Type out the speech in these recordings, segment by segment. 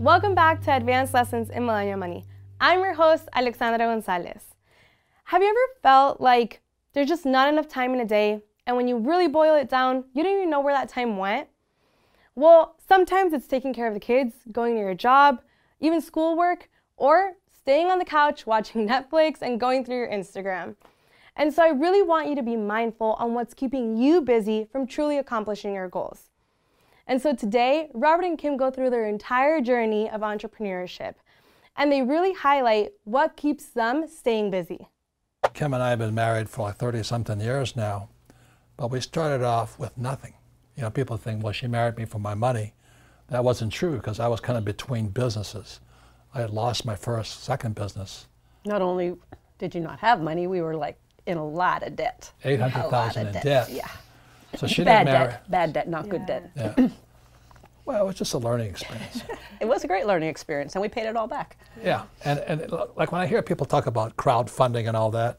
Welcome back to Advanced Lessons in Millennial Money. I'm your host, Alexandra Gonzalez. Have you ever felt like there's just not enough time in a day, and when you really boil it down, you don't even know where that time went? Well, sometimes it's taking care of the kids, going to your job, even schoolwork, or staying on the couch watching Netflix and going through your Instagram. And so I really want you to be mindful on what's keeping you busy from truly accomplishing your goals. And so today, Robert and Kim go through their entire journey of entrepreneurship, and they really highlight what keeps them staying busy. Kim and I have been married for like 30-something years now, but we started off with nothing. You know, people think, well, she married me for my money. That wasn't true, because I was kind of between businesses. I had lost my second business. Not only did you not have money, we were like in a lot of debt. $800,000 in debt. Yeah. So she didn't marry. Bad debt, not good debt. Yeah. Well, it was just a learning experience. It was a great learning experience, and we paid it all back. Yeah, and like when I hear people talk about crowdfunding and all that,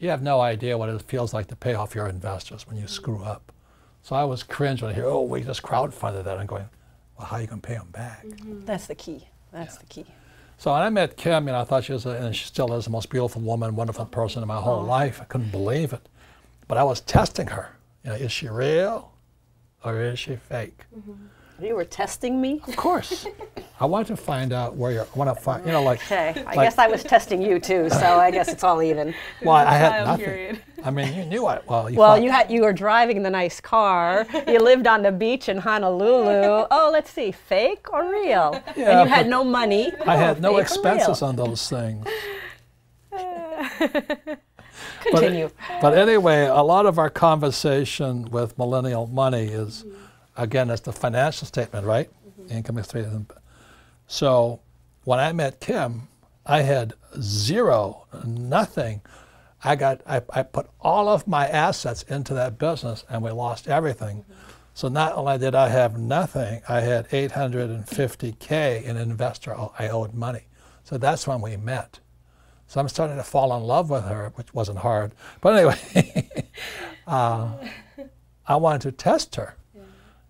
you have no idea what it feels like to pay off your investors when you screw up. So I was cringe when I hear, oh, we just crowdfunded that. I'm going, well, how are you going to pay them back? Mm-hmm. That's the key. That's the key. So when I met Kim, you know, I thought she was, and she still is, the most beautiful woman, wonderful person in my whole life. I couldn't believe it. But I was testing her. You know, is she real or is she fake? Mm-hmm. You were testing me? Of course. I wanted to find out where you're, I want to find, you know, like. Okay, I guess I was testing you too, so I guess it's all even. Well, I had nothing. Period. I mean, you knew it. Well, you were driving the nice car. You lived on the beach in Honolulu. Oh, let's see, fake or real? Yeah, and you had no money. I had no expenses on those things. Continue. But anyway, a lot of our conversation with Millennial Money is, again, it's the financial statement, right? Mm-hmm. Income statement. So when I met Kim, I had nothing. I put all of my assets into that business, and we lost everything. Mm-hmm. So not only did I have nothing, I had $850K in investor I owed money. So that's when we met. So I'm starting to fall in love with her, which wasn't hard. But anyway, I wanted to test her. Yeah.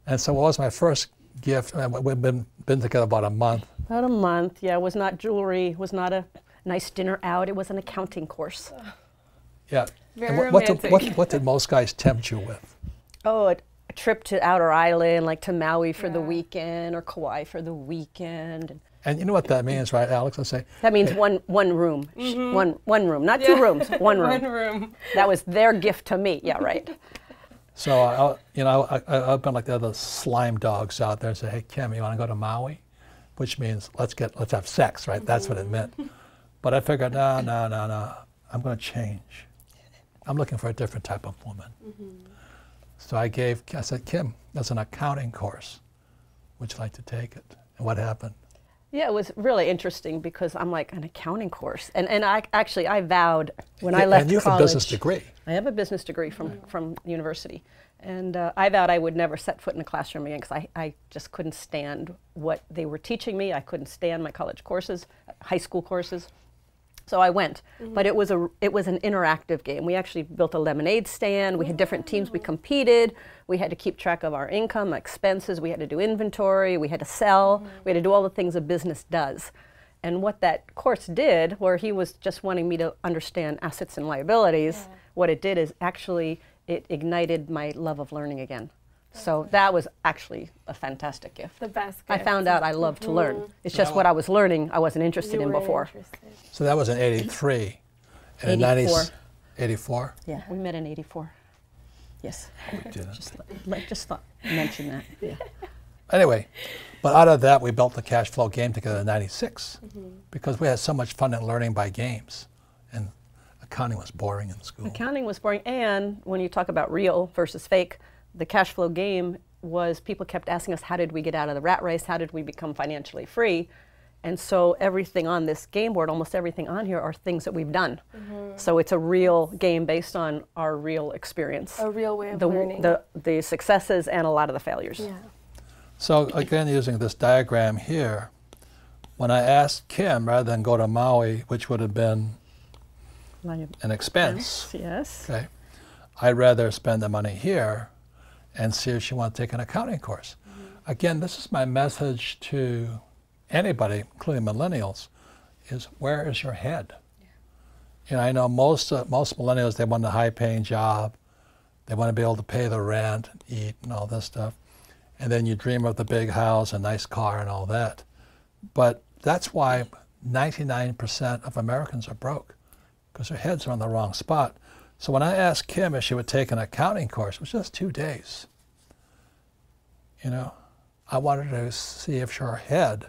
And so what was my first gift? We've been together about a month. About a month, yeah. It was not jewelry. It was not a nice dinner out. It was an accounting course. Yeah. Very romantic. What did most guys tempt you with? Oh, a trip to outer island, like to Maui for the weekend or Kauai for the weekend. And you know what that means, right, Alex? I say that means one room, mm-hmm. one room, not two rooms, one room. One room. That was their gift to me. Yeah, right. So I've been like the other slime dogs out there and say, hey Kim, you want to go to Maui, which means let's have sex, right? Mm-hmm. That's what it meant. But I figured no, I'm going to change. I'm looking for a different type of woman. Mm-hmm. So I said, Kim, that's an accounting course. Would you like to take it? And what happened? Yeah, it was really interesting because I'm like, an accounting course. And I vowed when I left college. And you have a business degree. I have a business degree from university. And I vowed I would never set foot in a classroom again because I just couldn't stand what they were teaching me. I couldn't stand my college courses, high school courses. So I went. Mm-hmm. But it was an interactive game. We actually built a lemonade stand. We had different teams. We competed. We had to keep track of our income, expenses. We had to do inventory. We had to sell. Mm-hmm. We had to do all the things a business does. And what that course did, where he was just wanting me to understand assets and liabilities, what it did is actually it ignited my love of learning again. So that was actually a fantastic gift. The best gift. I found out I love to learn. It's just what I was learning I wasn't interested in before. So that was in 83. And 84. In 84? Yeah, we met in 84. Yes. Oh, we didn't. just mention that. Yeah. Anyway, but out of that we built the cash flow game together in 96 because we had so much fun in learning by games. And accounting was boring in school. Accounting was boring, and when you talk about real versus fake, the cash flow game was people kept asking us, how did we get out of the rat race? How did we become financially free? And so everything on this game board, almost everything on here, are things that we've done. Mm-hmm. So it's a real game based on our real experience. A real way of learning. The successes and a lot of the failures. Yeah. So again, using this diagram here, when I asked Kim, rather than go to Maui, which would have been an expense, yes. Okay, I'd rather spend the money here and see if she wants to take an accounting course. Mm-hmm. Again, this is my message to anybody, including millennials, is where is your head? Yeah. You know, I know most millennials, they want a high-paying job. They want to be able to pay the rent, eat, and all this stuff. And then you dream of the big house, a nice car, and all that. But that's why 99% of Americans are broke, because their heads are in the wrong spot. So when I asked Kim if she would take an accounting course, it was just 2 days. You know, I wanted to see if her head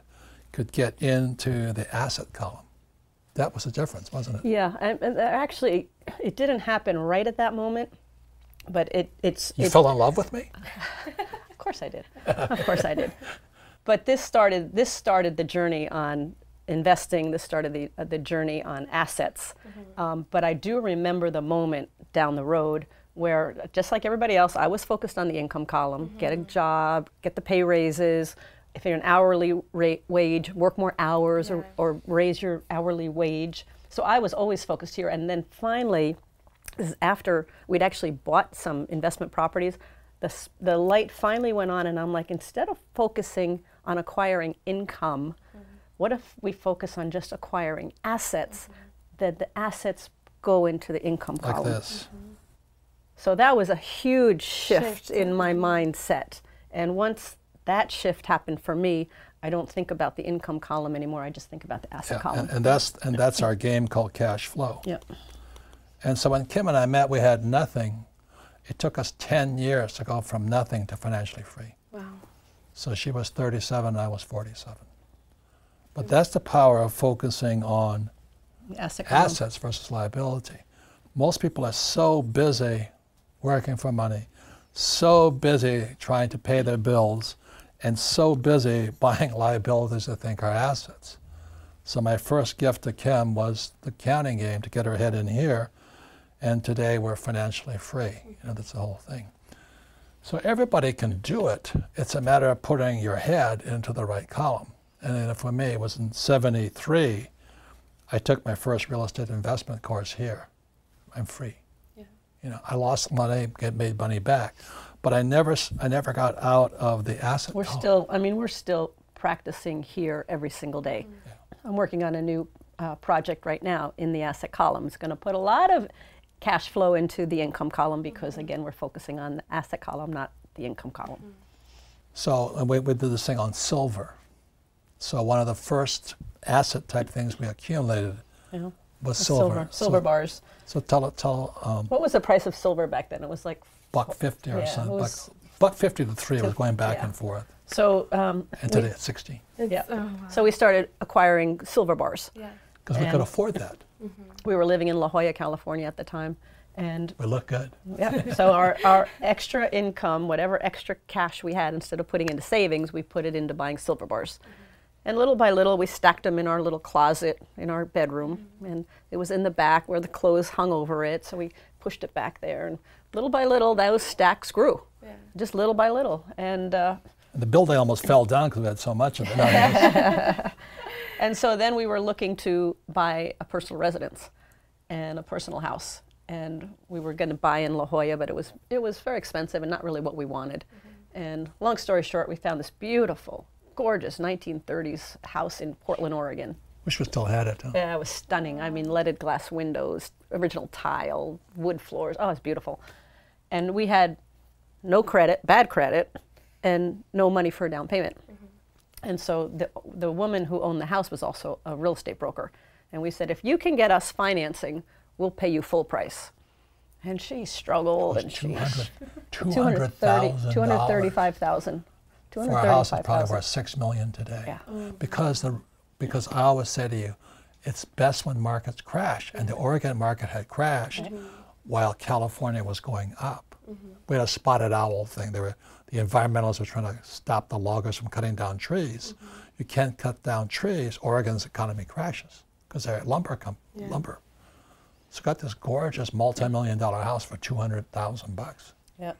could get into the asset column. That was the difference, wasn't it? Yeah, and actually, it didn't happen right at that moment, but it's... You fell in love with me? Of course I did. Of course I did. But this started the journey on investing. This started the journey on assets. Mm-hmm. But I do remember the moment down the road where, just like everybody else, I was focused on the income column, mm-hmm. get a job, get the pay raises. If you're an hourly wage, work more hours, yeah. or raise your hourly wage. So I was always focused here. And then finally, this is after we'd actually bought some investment properties, the light finally went on, and I'm like, instead of focusing on acquiring income, mm-hmm. what if we focus on just acquiring assets, mm-hmm. that the assets go into the income column? Like this. Mm-hmm. So that was a huge shift in my mindset. And once that shift happened for me, I don't think about the income column anymore. I just think about the asset column. And that's our game called cash flow. Yeah. And so when Kim and I met, we had nothing. It took us 10 years to go from nothing to financially free. Wow. So she was 37 and I was 47. But that's the power of focusing on assets versus liability. Most people are so busy working for money, so busy trying to pay their bills, and so busy buying liabilities they think are assets. So my first gift to Kim was the accounting game to get her head in here, and today we're financially free. You know, that's the whole thing. So everybody can do it. It's a matter of putting your head into the right column. And then for me, it was in 73, I took my first real estate investment course here. I'm free. Yeah. You know, I lost money, made money back, but I never got out of the asset. We're still, I mean, we're still practicing here every single day. Mm-hmm. Yeah. I'm working on a new project right now in the asset column. It's going to put a lot of cash flow into the income column because, mm-hmm. again, we're focusing on the asset column, not the income column. Mm-hmm. So and we did this thing on silver. So one of the first asset type things we accumulated, yeah. was silver bars. So tell. What was the price of silver back then? It was like $1.50 or yeah, something. $1.50 to $3. It was going back, yeah. and forth. So and today it's $60. Yeah. Oh, wow. So we started acquiring silver bars. Yeah. Because we could afford that. Mm-hmm. We were living in La Jolla, California at the time, and we looked good. Yeah. So our extra income, whatever extra cash we had, instead of putting into savings, we put it into buying silver bars. Mm-hmm. And little by little, we stacked them in our little closet in our bedroom. Mm-hmm. And it was in the back where the clothes hung over it, so we pushed it back there. And little by little, those stacks grew, yeah. just little by little. And the building almost fell down because we had so much of it. And so then we were looking to buy a personal residence and a personal house. And we were going to buy in La Jolla, but it was very expensive and not really what we wanted. Mm-hmm. And long story short, we found this beautiful, gorgeous 1930s house in Portland, Oregon. Wish we still had it, huh? Yeah, it was stunning. I mean, leaded glass windows, original tile, wood floors. Oh, it's beautiful. And we had no credit, bad credit, and no money for a down payment. Mm-hmm. And so the woman who owned the house was also a real estate broker. And we said, if you can get us financing, we'll pay you full price. And she struggled, and she... $235,000. For our house, it's probably worth $6 million today. Yeah. Mm-hmm. Because I always say to you, it's best when markets crash. And the Oregon market had crashed, mm-hmm. while California was going up. Mm-hmm. We had a spotted owl thing. The environmentalists were trying to stop the loggers from cutting down trees. Mm-hmm. You can't cut down trees. Oregon's economy crashes because they're lumber. So got this gorgeous multi-million-dollar house for $200,000. Yeah.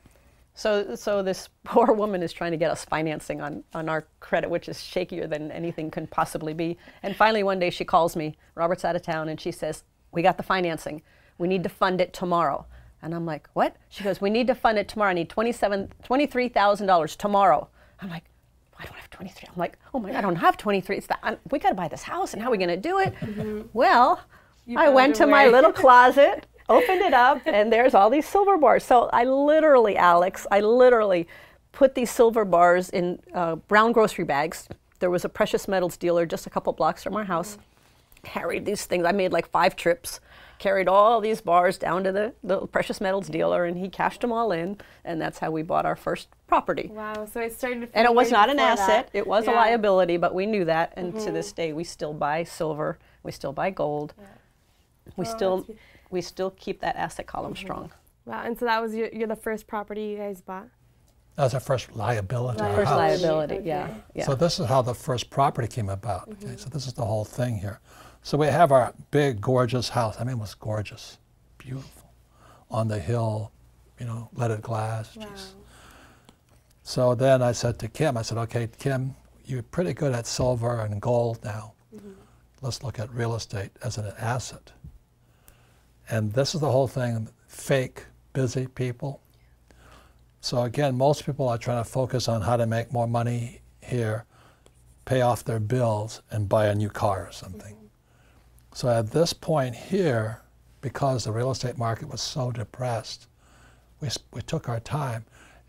So this poor woman is trying to get us financing on our credit, which is shakier than anything can possibly be. And finally, one day she calls me. Robert's out of town, and she says, "We got the financing. We need to fund it tomorrow." And I'm like, "What?" She goes, "We need to fund it tomorrow. I need $23,000 tomorrow." I'm like, "I don't have 23. I'm like, oh my God, I don't have 23. It's that we got to buy this house, and how are we going to do it? Mm-hmm. Well, I went to my little closet, opened it up, and there's all these silver bars. So I literally, Alex, I literally put these silver bars in brown grocery bags. There was a precious metals dealer just a couple blocks from our house. Mm-hmm. Carried these things. I made like 5 trips. Carried all these bars down to the little precious metals dealer, and he cashed them all in, and that's how we bought our first property. Wow, so it started to... And it was not an asset, it was a liability, but we knew that, and to this day we still buy silver, we still buy gold, we still keep that asset column strong. Wow, and so that was the first property you guys bought? That was our first liability. First liability, yeah. So this is how the first property came about, okay? So this is the whole thing here. So we have our big, gorgeous house. I mean, it was gorgeous, beautiful, on the hill, you know, leaded glass. Wow. Geez. So then I said to Kim, I said, okay, Kim, you're pretty good at silver and gold now. Mm-hmm. Let's look at real estate as an asset. And this is the whole thing, fake, busy people. So again, most people are trying to focus on how to make more money here, pay off their bills, and buy a new car or something. Mm-hmm. So at this point here, because the real estate market was so depressed, we took our time,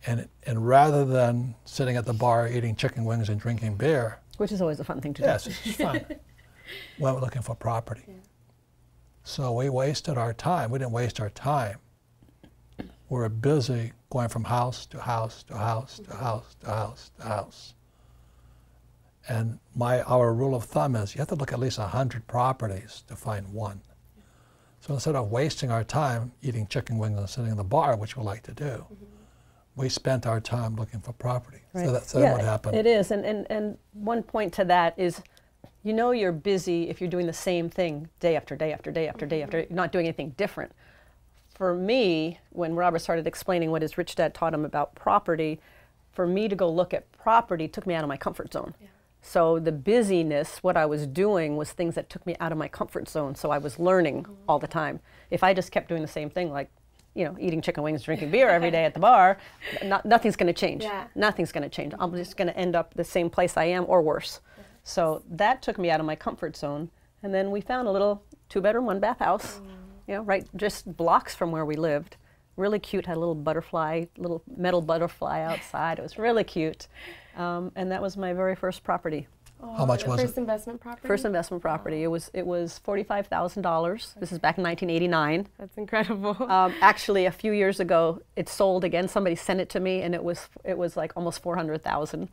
and rather than sitting at the bar eating chicken wings and drinking beer, which is always a fun thing to do. Yes, it's fun. We were looking for property. Yeah. So we wasted our time. We didn't waste our time. We were busy going from house to house to house to house to house to house. And our rule of thumb is you have to look at least 100 properties to find one. So instead of wasting our time eating chicken wings and sitting in the bar, which we like to do, we spent our time looking for property. Right. So that's what happened. It is, and one point to that is, you know you're busy if you're doing the same thing day after day after day after day after day, not doing anything different. For me, when Robert started explaining what his rich dad taught him about property, for me to go look at property took me out of my comfort zone. Yeah. So the busyness, what I was doing was things that took me out of my comfort zone. So I was learning all the time. If I just kept doing the same thing, like, you know, eating chicken wings, drinking beer every day at the bar, nothing's going to change. Yeah. Nothing's going to change. I'm just going to end up the same place I am or worse. So that took me out of my comfort zone. And then we found a little 2-bedroom, 1-bath house, you know, right, just blocks from where we lived. Really cute, had a little butterfly, little metal butterfly outside. It was really cute. And that was my very first property. Oh, how much was it? First investment property? First investment property. Wow. It was $45,000. Okay. This is back in 1989. That's incredible. Actually, a few years ago, it sold again. Somebody sent it to me, and it was like almost $400,000,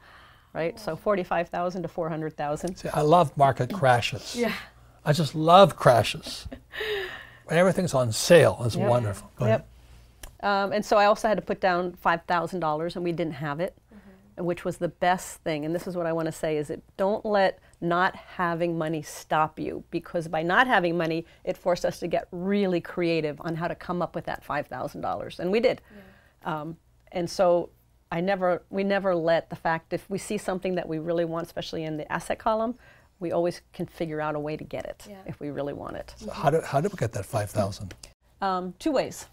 right? Wow. So $45,000 to $400,000. See, I love market crashes. Yeah. I just love crashes. When everything's on sale, it's wonderful. Go ahead. And so I also had to put down $5,000, and we didn't have it, which was the best thing. And this is what I want to say is that don't let not having money stop you, because by not having money, it forced us to get really creative on how to come up with that $5,000. And we did. Yeah. And so we never let the fact, if we see something that we really want, especially in the asset column, we always can figure out a way to get it if we really want it. So how did we get that $5,000? 2 ways.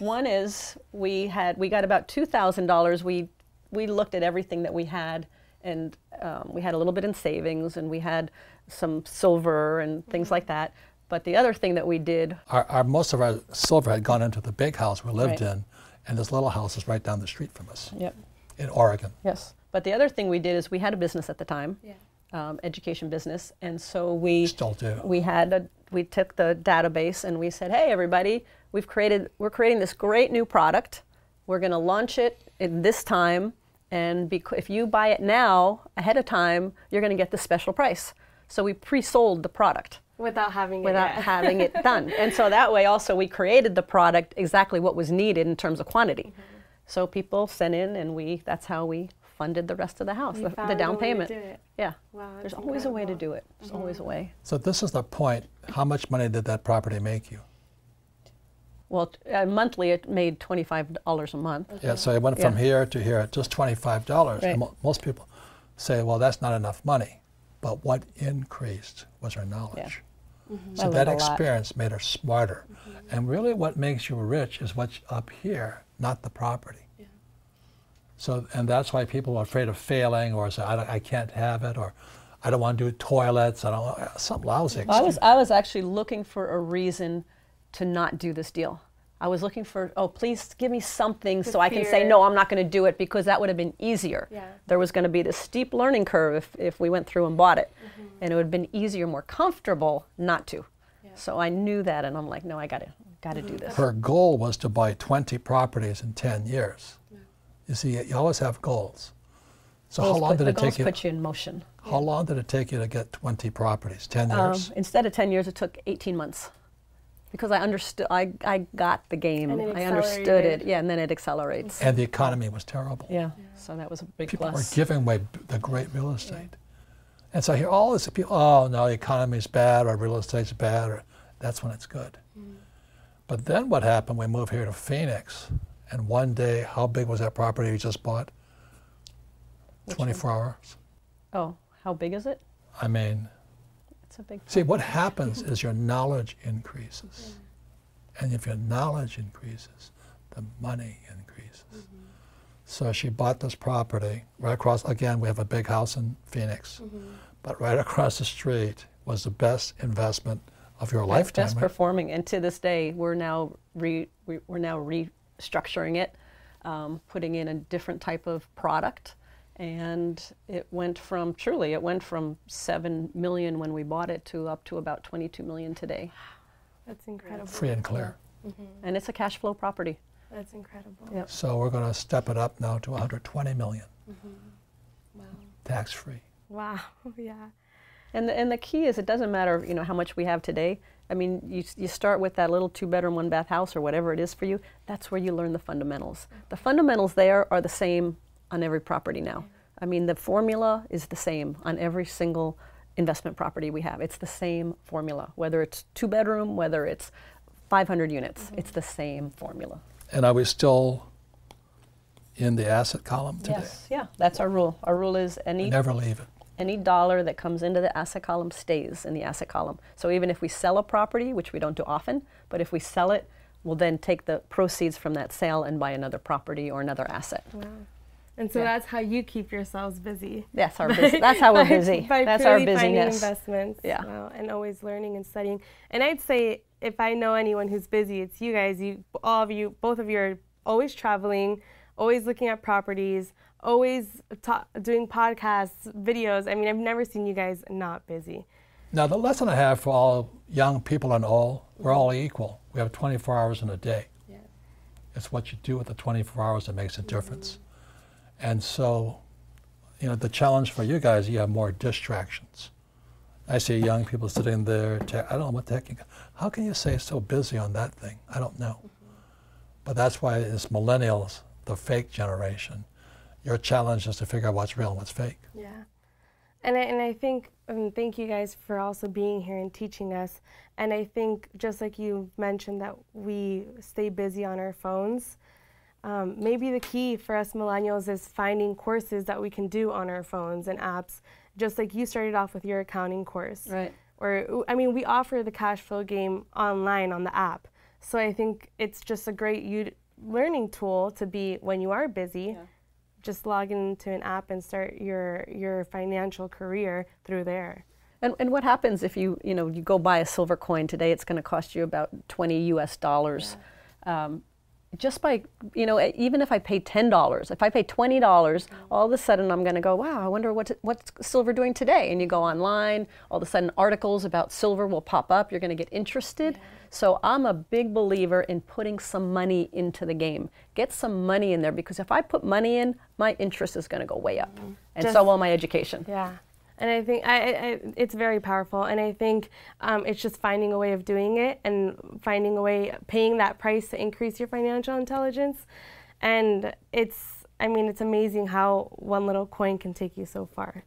One is we got about $2,000. We looked at everything that we had, and we had a little bit in savings, and we had some silver and things like that. But the other thing that we did, most of our silver had gone into the big house we lived in, and this little house is right down the street from us. Yep. In Oregon. Yes. But the other thing we did is we had a business at the time, education business, and so we still do. We took the database and we said, hey everybody, we're creating this great new product. We're going to launch it in this time, and if you buy it now ahead of time, you're going to get this special price. So we pre-sold the product without having it done. And so that way also we created the product exactly what was needed in terms of quantity. So people sent in, and that's how we funded the rest of the house, the down payment. Yeah. Wow, there's always a way to do it. There's always a way. So this is the point. How much money did that property make you? Well, monthly it made $25 a month. Okay. Yeah, so it went from here to here at just $25. Right. Most people say, well, that's not enough money. But what increased was our knowledge. Yeah. So that experience made us smarter. And really what makes you rich is what's up here, not the property. So, and that's why people are afraid of failing, or say, I can't have it, or I don't want to do toilets, I don't, some lousy excuse. I was actually looking for a reason to not do this deal. I was looking for, oh, please give me something so I can say, no, I'm not going to do it, because that would have been easier. Yeah. There was going to be this steep learning curve if we went through and bought it. Mm-hmm. And it would have been easier, more comfortable not to. Yeah. So I knew that, and I'm like, no, I got to do this. Her goal was to buy 20 properties in 10 years. Yeah. You see, you always have goals. So how long did it take you? Goals put you in motion. How long did it take you to get 20 properties? 10 years? Instead of 10 years, it took 18 months. Because I understood, I got the game. I understood it. Yeah, and then it accelerates. And the economy was terrible. Yeah, yeah. So that was a big plus. People were giving away the great real estate. Yeah. And so I hear all this, people, oh, no, the economy's bad, or real estate's bad, or that's when it's good. Mm. But then what happened, we moved here to Phoenix, and one day, how big was that property you just bought? Which 24 one? Hours. Oh, how big is it? I mean, see, what happens is your knowledge increases. Yeah. And if your knowledge increases, the money increases. Mm-hmm. So she bought this property right across, again, we have a big house in Phoenix, mm-hmm. but right across the street was the best investment of your lifetime. Best performing, and to this day, we're now restructuring it, putting in a different type of product. And it went from 7 million when we bought it to up to about 22 million today. That's incredible. Free and clear. Mm-hmm. And it's a cash flow property. That's incredible. Yep. So we're going to step it up now to 120 million. Mm-hmm. Wow. Tax free. Wow, yeah. And the key is, it doesn't matter, you know, how much we have today. I mean, you start with that little 2-bedroom, 1-bath house, or whatever it is for you. That's where you learn the fundamentals. The fundamentals there are the same on every property now. I mean, the formula is the same on every single investment property we have. It's the same formula, whether it's 2-bedroom, whether it's 500 units, mm-hmm. it's the same formula. And are we still in the asset column today? Yes, yeah, that's our rule. Our rule is never leave it. Any dollar that comes into the asset column stays in the asset column. So even if we sell a property, which we don't do often, but if we sell it, we'll then take the proceeds from that sale and buy another property or another asset. Wow. And so that's how you keep yourselves busy. That's our busy. That's how we're busy. That's our busyness. By finding investments. Yeah. Wow, and always learning and studying. And I'd say, if I know anyone who's busy, it's you guys. You, all of you, both of you are always traveling, always looking at properties, always doing podcasts, videos. I mean, I've never seen you guys not busy. Now, the lesson I have for all young people and all, we're all equal. We have 24 hours in a day. Yeah. It's what you do with the 24 hours that makes a difference. Mm-hmm. And so, you know, the challenge for you guys, you have more distractions. I see young people sitting there, I don't know what the heck, how can you say so busy on that thing? I don't know. Mm-hmm. But that's why it's millennials, the fake generation, your challenge is to figure out what's real and what's fake. Yeah. And I think, thank you guys for also being here and teaching us. And I think, just like you mentioned, that we stay busy on our phones. Maybe the key for us millennials is finding courses that we can do on our phones and apps, just like you started off with your accounting course. Right. Or, I mean, we offer the cash flow game online on the app. So I think it's just a great learning tool to be when you are busy. Yeah. Just log into an app and start your financial career through there. And what happens if you go buy a silver coin today? It's going to cost you about $20 US. Yeah. Just by, you know, even if I pay $10, if I pay $20, all of a sudden I'm going to go, wow, I wonder what's silver doing today? And you go online, all of a sudden articles about silver will pop up. You're going to get interested. Yeah. So I'm a big believer in putting some money into the game. Get some money in there, because if I put money in, my interest is going to go way up. Mm-hmm. And so will my education. Yeah. And I think it's very powerful. And I think it's just finding a way of doing it and finding a way, paying that price to increase your financial intelligence. And it's amazing how one little coin can take you so far.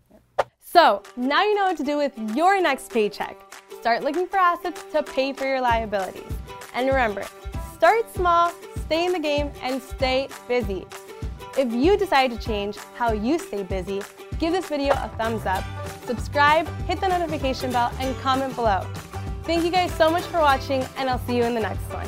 So now you know what to do with your next paycheck. Start looking for assets to pay for your liabilities. And remember, start small, stay in the game, and stay busy. If you decide to change how you stay busy, give this video a thumbs up, subscribe, hit the notification bell, and comment below. Thank you guys so much for watching, and I'll see you in the next one.